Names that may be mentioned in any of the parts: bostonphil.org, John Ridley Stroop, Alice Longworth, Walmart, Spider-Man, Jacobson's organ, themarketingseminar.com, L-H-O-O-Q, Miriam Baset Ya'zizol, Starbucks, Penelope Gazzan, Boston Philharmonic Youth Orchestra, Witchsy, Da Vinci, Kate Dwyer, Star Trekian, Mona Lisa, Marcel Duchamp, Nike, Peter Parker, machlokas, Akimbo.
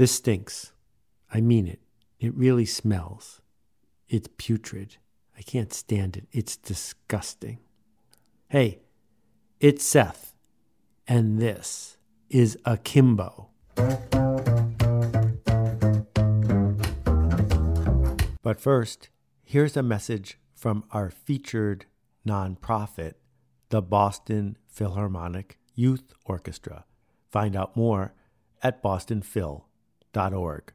This stinks. I mean it. It really smells. It's putrid. I can't stand it. It's disgusting. Hey, it's Seth, and this is Akimbo. But first, here's a message from our featured nonprofit, the Boston Philharmonic Youth Orchestra. Find out more at bostonphil.org. This is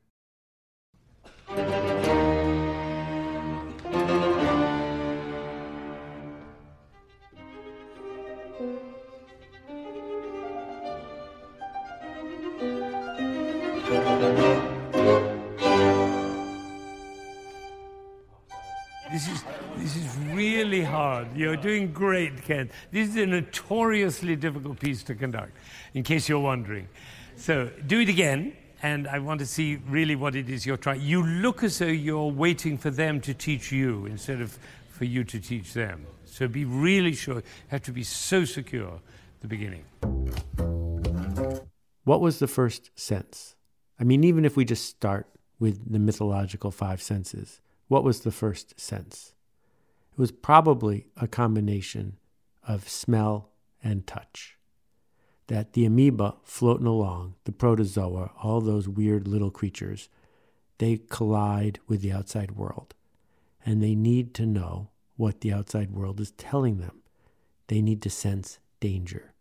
really hard. You're doing great, Ken. This is a notoriously difficult piece to conduct, in case you're wondering. So do it again, and I want to see really what it is you're trying. You look as though you're waiting for them to teach you instead of for you to teach them. So be really sure. You have to be so secure at the beginning. What was the first sense? I mean, even if we just start with the mythological five senses, what was the first sense? It was probably a combination of smell and touch. That the amoeba floating along, the protozoa, all those weird little creatures, they collide with the outside world. And they need to know what the outside world is telling them. They need to sense danger.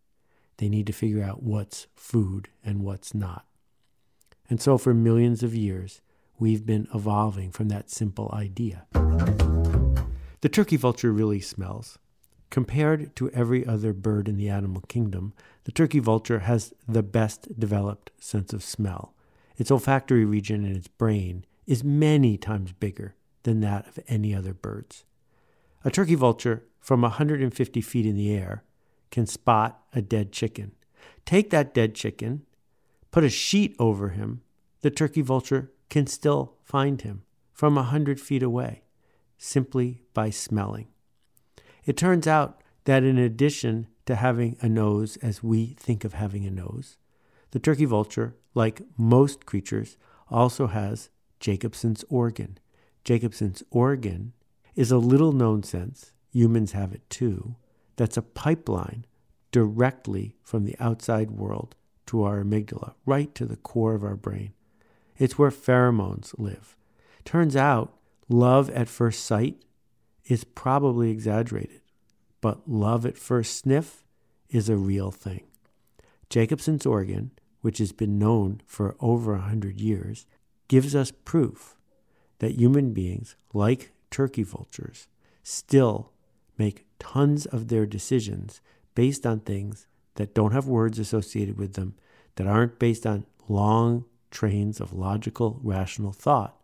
They need to figure out what's food and what's not. And so for millions of years, we've been evolving from that simple idea. The turkey vulture really smells. Compared to every other bird in the animal kingdom, the turkey vulture has the best developed sense of smell. Its olfactory region in its brain is many times bigger than that of any other bird's. A turkey vulture from 150 feet in the air can spot a dead chicken. Take that dead chicken, put a sheet over him, the turkey vulture can still find him from 100 feet away, simply by smelling. It turns out that in addition to having a nose as we think of having a nose, the turkey vulture, like most creatures, also has Jacobson's organ. Jacobson's organ is a little-known sense, humans have it too, that's a pipeline directly from the outside world to our amygdala, right to the core of our brain. It's where pheromones live. Turns out love at first sight is probably exaggerated, but love at first sniff is a real thing. Jacobson's organ, which has been known for over 100 years, gives us proof that human beings, like turkey vultures, still make tons of their decisions based on things that don't have words associated with them, that aren't based on long trains of logical, rational thought,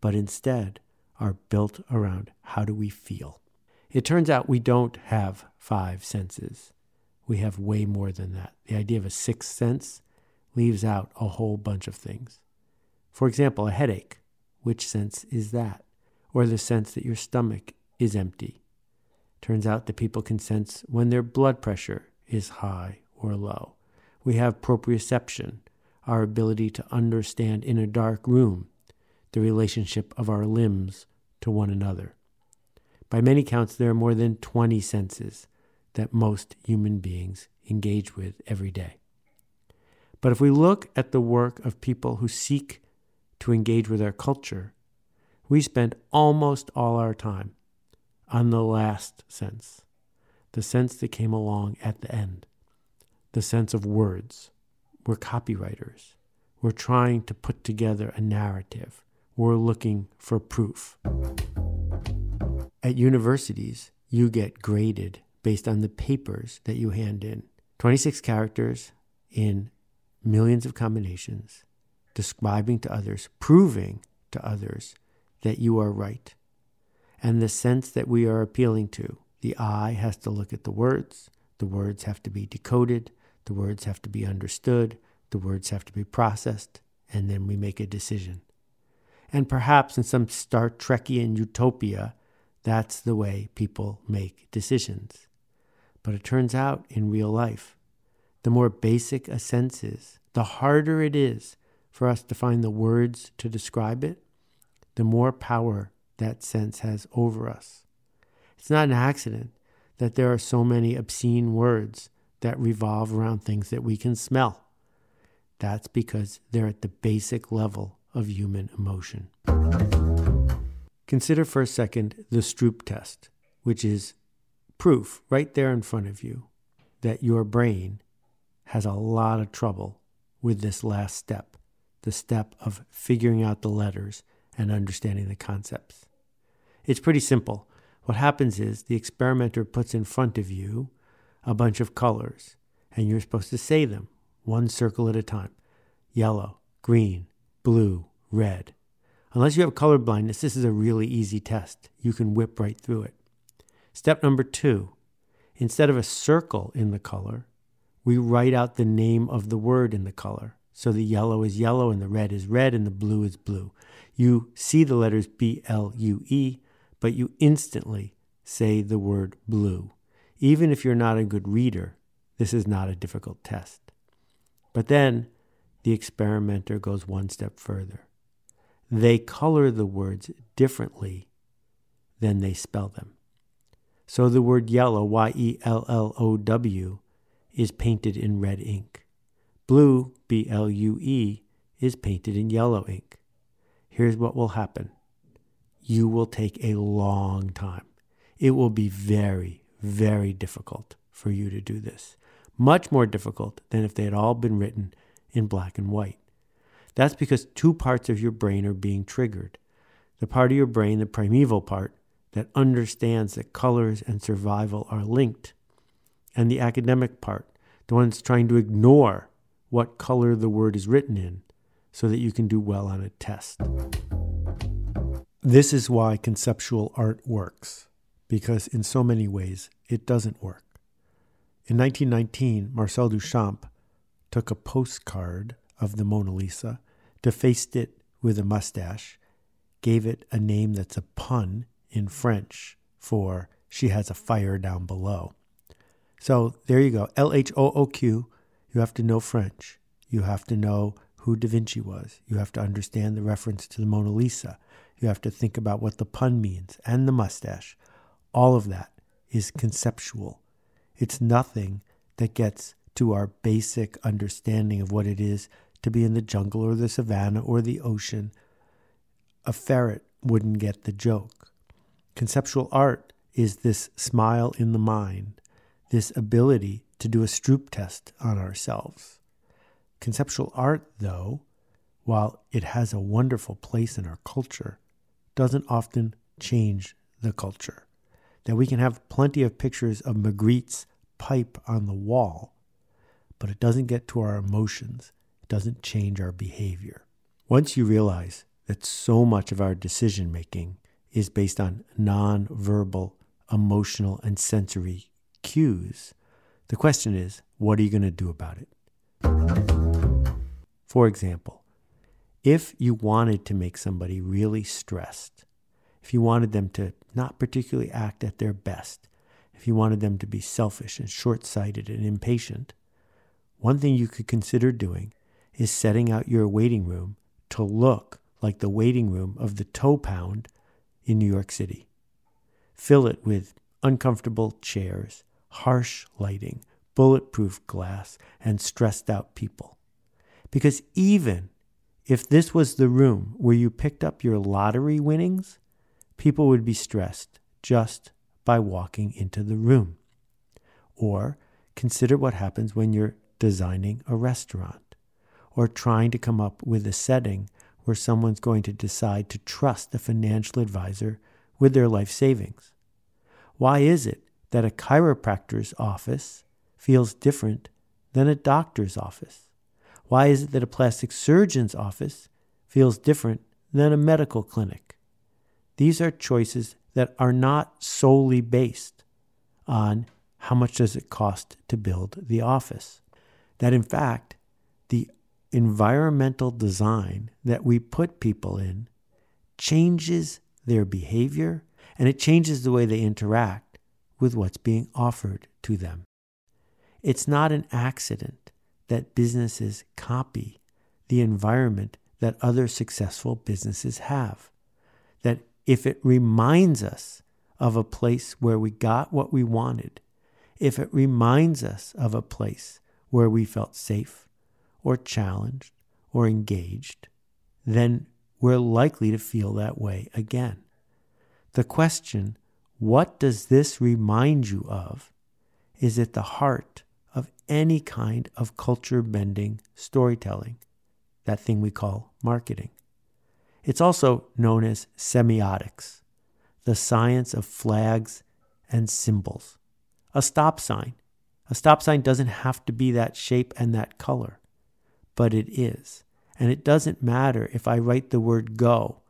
but instead are built around how do we feel. It turns out we don't have five senses. We have way more than that. The idea of a sixth sense leaves out a whole bunch of things. For example, a headache. Which sense is that? Or the sense that your stomach is empty. Turns out that people can sense when their blood pressure is high or low. We have proprioception, our ability to understand in a dark room the relationship of our limbs to one another. By many counts, there are more than 20 senses that most human beings engage with every day. But if we look at the work of people who seek to engage with our culture, we spend almost all our time on the last sense, the sense that came along at the end, the sense of words. We're copywriters. We're trying to put together a narrative. We're looking for proof. At universities, you get graded based on the papers that you hand in. 26 characters in millions of combinations, describing to others, proving to others that you are right. And the sense that we are appealing to, the eye has to look at the words have to be decoded, the words have to be understood, the words have to be processed, and then we make a decision. And perhaps in some Star Trekian utopia, that's the way people make decisions. But it turns out in real life, the more basic a sense is, the harder it is for us to find the words to describe it, the more power that sense has over us. It's not an accident that there are so many obscene words that revolve around things that we can smell. That's because they're at the basic level of human emotion. Consider for a second the Stroop test, which is proof right there in front of you that your brain has a lot of trouble with this last step, the step of figuring out the letters and understanding the concepts. It's pretty simple. What happens is the experimenter puts in front of you a bunch of colors, and you're supposed to say them, one circle at a time. Yellow, green, blue, red. Unless you have color blindness, this is a really easy test. You can whip right through it. Step number 2, instead of a circle in the color, we write out the name of the word in the color. So the yellow is yellow, and the red is red, and the blue is blue. You see the letters B-L-U-E, but you instantly say the word blue. Even if you're not a good reader, this is not a difficult test. But then the experimenter goes one step further. They color the words differently than they spell them. So the word yellow, Y-E-L-L-O-W, is painted in red ink. Blue, B-L-U-E, is painted in yellow ink. Here's what will happen. You will take a long time. It will be very, very difficult for you to do this. Much more difficult than if they had all been written in black and white. That's because two parts of your brain are being triggered. The part of your brain, the primeval part, that understands that colors and survival are linked, and the academic part, the one that's trying to ignore what color the word is written in so that you can do well on a test. This is why conceptual art works, because in so many ways it doesn't work. In 1919, Marcel Duchamp took a postcard of the Mona Lisa, defaced it with a mustache, gave it a name that's a pun in French for "she has a fire down below." So there you go, L-H-O-O-Q, you have to know French. You have to know who Da Vinci was. You have to understand the reference to the Mona Lisa. You have to think about what the pun means and the mustache. All of that is conceptual. It's nothing that gets to our basic understanding of what it is to be in the jungle or the savanna or the ocean. A ferret wouldn't get the joke. Conceptual art is this smile in the mind, this ability to do a Stroop test on ourselves. Conceptual art, though, while it has a wonderful place in our culture, doesn't often change the culture. That we can have plenty of pictures of Magritte's pipe on the wall, but it doesn't get to our emotions. It doesn't change our behavior. Once you realize that so much of our decision-making is based on non-verbal, emotional, and sensory cues, the question is, what are you going to do about it? For example, if you wanted to make somebody really stressed, if you wanted them to not particularly act at their best, if you wanted them to be selfish and short-sighted and impatient, one thing you could consider doing is setting out your waiting room to look like the waiting room of the Toe Pound in New York City. Fill it with uncomfortable chairs, harsh lighting, bulletproof glass, and stressed-out people. Because even if this was the room where you picked up your lottery winnings, people would be stressed just by walking into the room. Or consider what happens when you're designing a restaurant or trying to come up with a setting where someone's going to decide to trust a financial advisor with their life savings. Why is it that a chiropractor's office feels different than a doctor's office? Why is it that a plastic surgeon's office feels different than a medical clinic? These are choices that are not solely based on how much does it cost to build the office. That in fact, the environmental design that we put people in changes their behavior, and it changes the way they interact with what's being offered to them. It's not an accident that businesses copy the environment that other successful businesses have. That if it reminds us of a place where we got what we wanted, if it reminds us of a place where we felt safe or challenged or engaged, then we're likely to feel that way again. The question, what does this remind you of, is at the heart of any kind of culture-bending storytelling, that thing we call marketing. It's also known as semiotics, the science of flags and symbols. A stop sign doesn't have to be that shape and that color, but it is. And it doesn't matter if I write the word go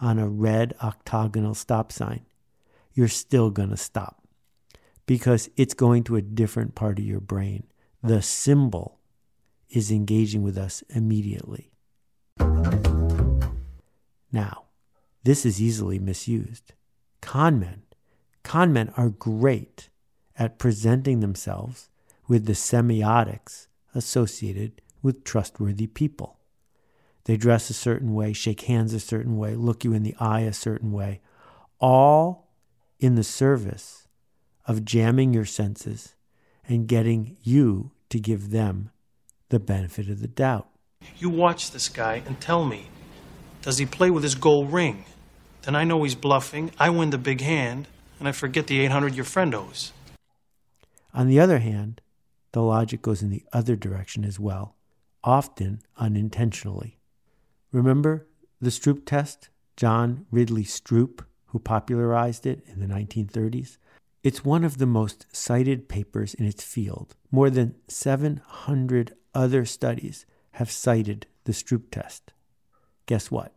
on a red octagonal stop sign. You're still going to stop because it's going to a different part of your brain. The symbol is engaging with us immediately. Now, this is easily misused. Con men are great at presenting themselves with the semiotics associated with trustworthy people. They dress a certain way, shake hands a certain way, look you in the eye a certain way, all in the service of jamming your senses and getting you to give them the benefit of the doubt. You watch this guy and tell me, does he play with his gold ring? Then I know he's bluffing, I win the big hand, and I forget the $800 your friend owes. On the other hand, the logic goes in the other direction as well, often unintentionally. Remember the Stroop test? John Ridley Stroop, who popularized it in the 1930s? It's one of the most cited papers in its field. More than 700 other studies have cited the Stroop test. Guess what?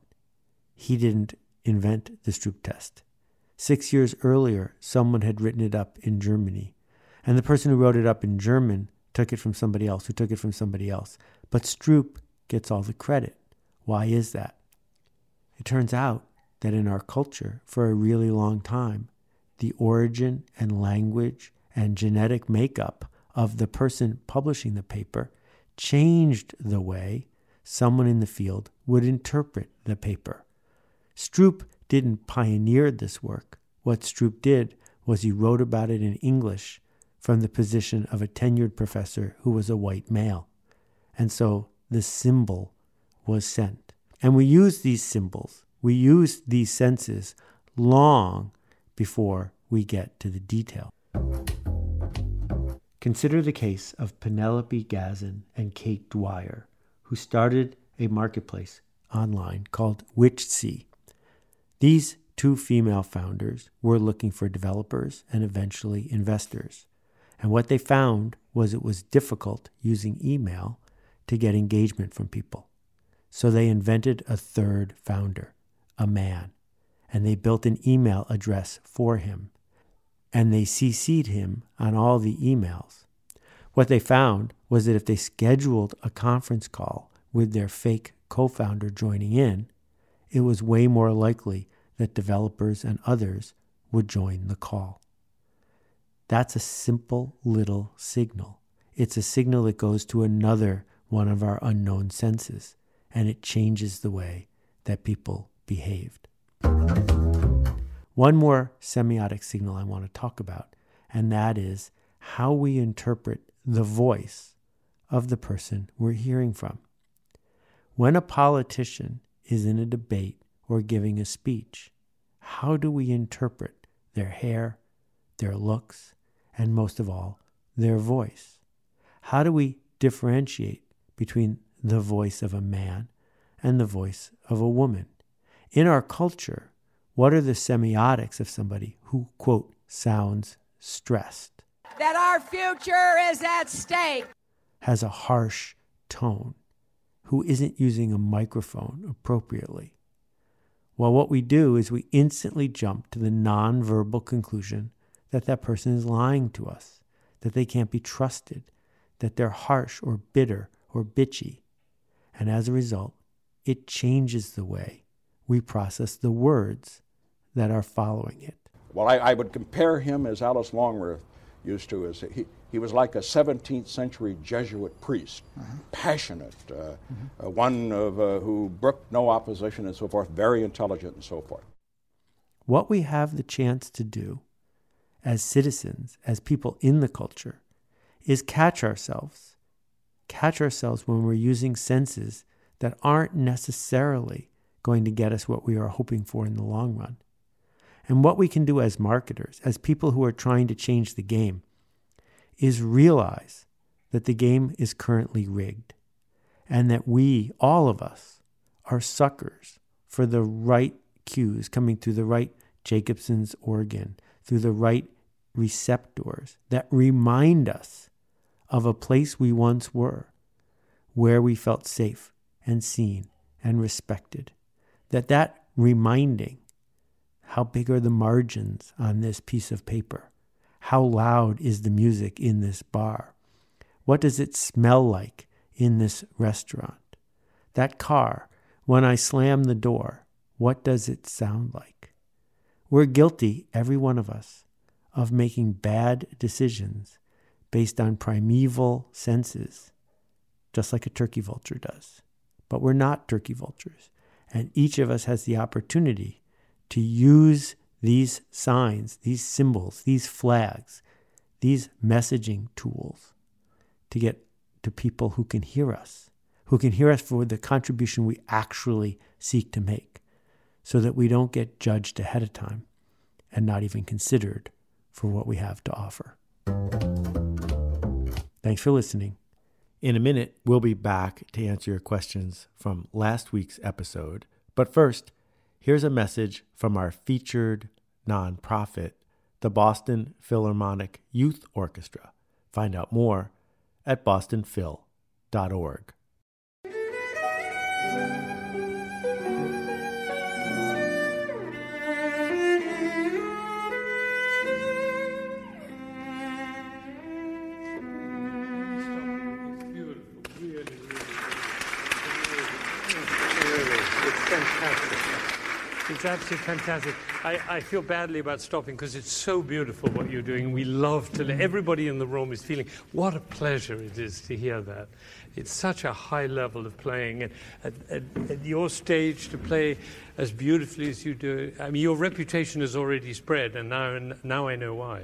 He didn't invent the Stroop test. 6 years earlier, someone had written it up in Germany. And the person who wrote it up in German took it from somebody else, who took it from somebody else. But Stroop gets all the credit. Why is that? It turns out that in our culture, for a really long time, the origin and language and genetic makeup of the person publishing the paper changed the way someone in the field would interpret the paper. Stroop didn't pioneer this work. What Stroop did was he wrote about it in English from the position of a tenured professor who was a white male. And so the symbol was sent. And we use these symbols, we use these senses long before we get to the detail. Consider the case of Penelope Gazzan and Kate Dwyer, who started a marketplace online called Witchsy. These two female founders were looking for developers and eventually investors. And what they found was it was difficult using email to get engagement from people. So they invented a third founder, a man, and they built an email address for him, and they CC'd him on all the emails. What they found was that if they scheduled a conference call with their fake co-founder joining in, it was way more likely that developers and others would join the call. That's a simple little signal. It's a signal that goes to another one of our unknown senses, and it changes the way that people behaved. One more semiotic signal I want to talk about, and that is how we interpret the voice of the person we're hearing from. When a politician is in a debate or giving a speech, how do we interpret their hair, their looks, and most of all, their voice? How do we differentiate between the voice of a man and the voice of a woman? In our culture, what are the semiotics of somebody who, quote, sounds stressed? That our future is at stake. Has a harsh tone, who isn't using a microphone appropriately. Well, what we do is we instantly jump to the nonverbal conclusion that that person is lying to us, that they can't be trusted, that they're harsh or bitter or bitchy. And as a result, it changes the way we process the words that are following it. Well, I would compare him as Alice Longworth used to. As he, He was like a 17th century Jesuit priest, passionate, one of, who brooked no opposition and so forth, very intelligent and so forth. What we have the chance to do as citizens, as people in the culture, is catch ourselves when we're using senses that aren't necessarily going to get us what we are hoping for in the long run. And what we can do as marketers, as people who are trying to change the game, is realize that the game is currently rigged and that we, all of us, are suckers for the right cues coming through the right Jacobson's organ, through the right receptors that remind us of a place we once were, where we felt safe and seen and respected. That reminding, how big are the margins on this piece of paper? How loud is the music in this bar? What does it smell like in this restaurant? That car, when I slam the door, what does it sound like? We're guilty, every one of us, of making bad decisions based on primeval senses, just like a turkey vulture does. But we're not turkey vultures, and each of us has the opportunity to use these signs, these symbols, these flags, these messaging tools to get to people who can hear us for the contribution we actually seek to make, so that we don't get judged ahead of time and not even considered for what we have to offer. Thanks for listening. In a minute, we'll be back to answer your questions from last week's episode. But first, here's a message from our featured nonprofit, the Boston Philharmonic Youth Orchestra. Find out more at bostonphil.org. It's absolutely fantastic. I feel badly about stopping because it's so beautiful what you're doing. We love to... Everybody in the room is feeling what a pleasure it is to hear that. It's such a high level of playing. And at your stage, to play as beautifully as you do... I mean, your reputation has already spread, and now I know why.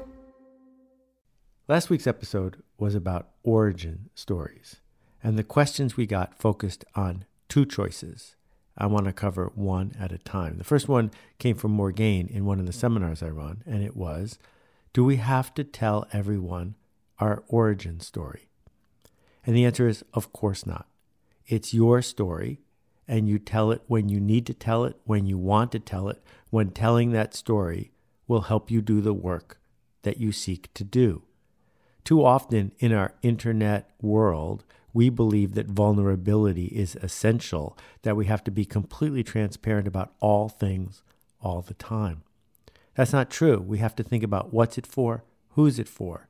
Last week's episode was about origin stories. And the questions we got focused on two choices. I want to cover one at a time. The first one came from Morgane in one of the seminars I run, and it was, do we have to tell everyone our origin story? And the answer is, of course not. It's your story, and you tell it when you need to tell it, when you want to tell it, when telling that story will help you do the work that you seek to do. Too often in our internet world, we believe that vulnerability is essential, that we have to be completely transparent about all things all the time. That's not true. We have to think about what's it for, who's it for.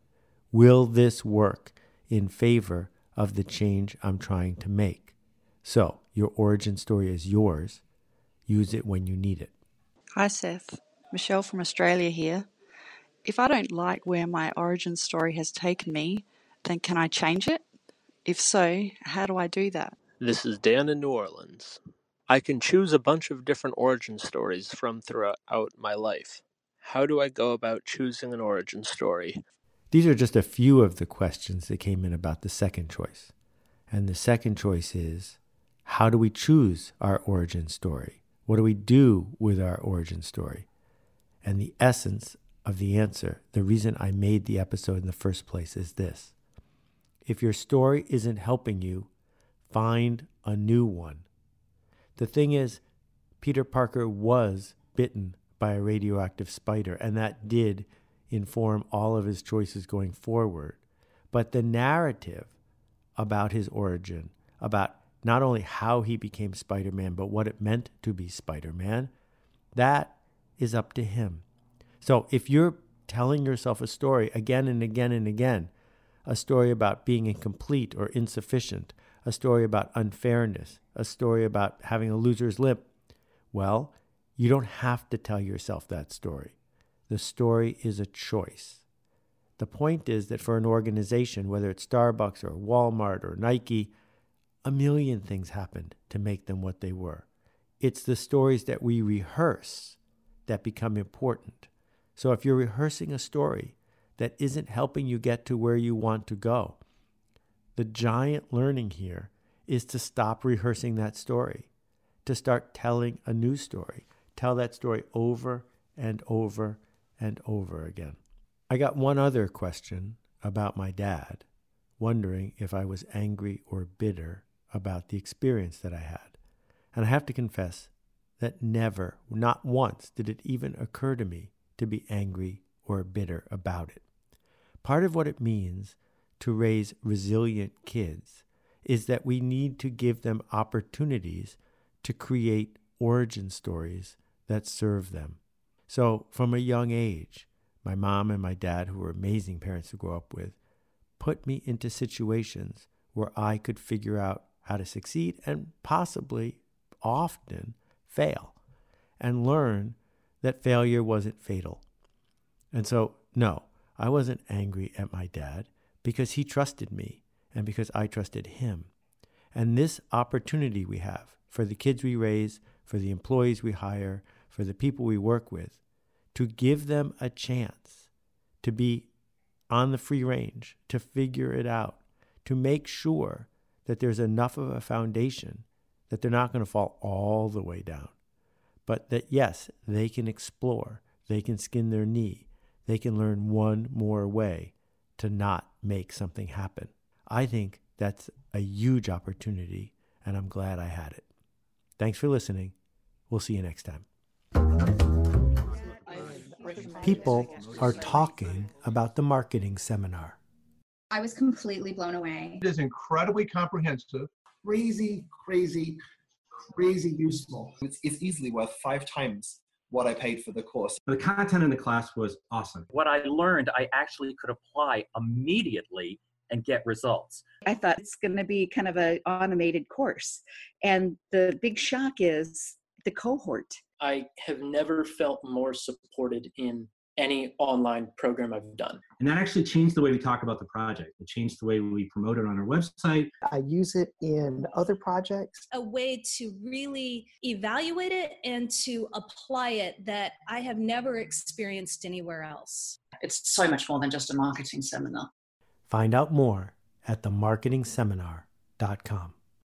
Will this work in favor of the change I'm trying to make? So your origin story is yours. Use it when you need it. Hi, Seth. Michelle from Australia here. If I don't like where my origin story has taken me, then can I change it? If so, how do I do that? This is Dan in New Orleans. I can choose a bunch of different origin stories from throughout my life. How do I go about choosing an origin story? These are just a few of the questions that came in about the second choice. And the second choice is, how do we choose our origin story? What do we do with our origin story? And the essence of the answer, the reason I made the episode in the first place, is this. If your story isn't helping you, find a new one. The thing is, Peter Parker was bitten by a radioactive spider, and that did inform all of his choices going forward. But the narrative about his origin, about not only how he became Spider-Man, but what it meant to be Spider-Man, that is up to him. So if you're telling yourself a story again and again and again, a story about being incomplete or insufficient, a story about unfairness, a story about having a loser's limp, well, you don't have to tell yourself that story. The story is a choice. The point is that for an organization, whether it's Starbucks or Walmart or Nike, a million things happened to make them what they were. It's the stories that we rehearse that become important. So if you're rehearsing a story that isn't helping you get to where you want to go, the giant learning here is to stop rehearsing that story, to start telling a new story. Tell that story over and over and over again. I got one other question about my dad, wondering if I was angry or bitter about the experience that I had. And I have to confess that never, not once, did it even occur to me to be angry or bitter about it. Part of what it means to raise resilient kids is that we need to give them opportunities to create origin stories that serve them. So from a young age, my mom and my dad, who were amazing parents to grow up with, put me into situations where I could figure out how to succeed and possibly often fail and learn that failure wasn't fatal. And so, no, I wasn't angry at my dad because he trusted me and because I trusted him. And this opportunity we have for the kids we raise, for the employees we hire, for the people we work with, to give them a chance to be on the free range, to figure it out, to make sure that there's enough of a foundation that they're not going to fall all the way down, but that, yes, they can explore, they can skin their knee, they can learn one more way to not make something happen. I think that's a huge opportunity, and I'm glad I had it. Thanks for listening. We'll see you next time. People are talking about the marketing seminar. I was completely blown away. It is incredibly comprehensive. Crazy, crazy, crazy useful. It's easily worth 5 times what I paid for the course. The content in the class was awesome. What I learned, I actually could apply immediately and get results. I thought it's going to be kind of an automated course. And the big shock is the cohort. I have never felt more supported in any online program I've done. And that actually changed the way we talk about the project. It changed the way we promote it on our website. I use it in other projects. A way to really evaluate it and to apply it that I have never experienced anywhere else. It's so much more than just a marketing seminar. Find out more at themarketingseminar.com.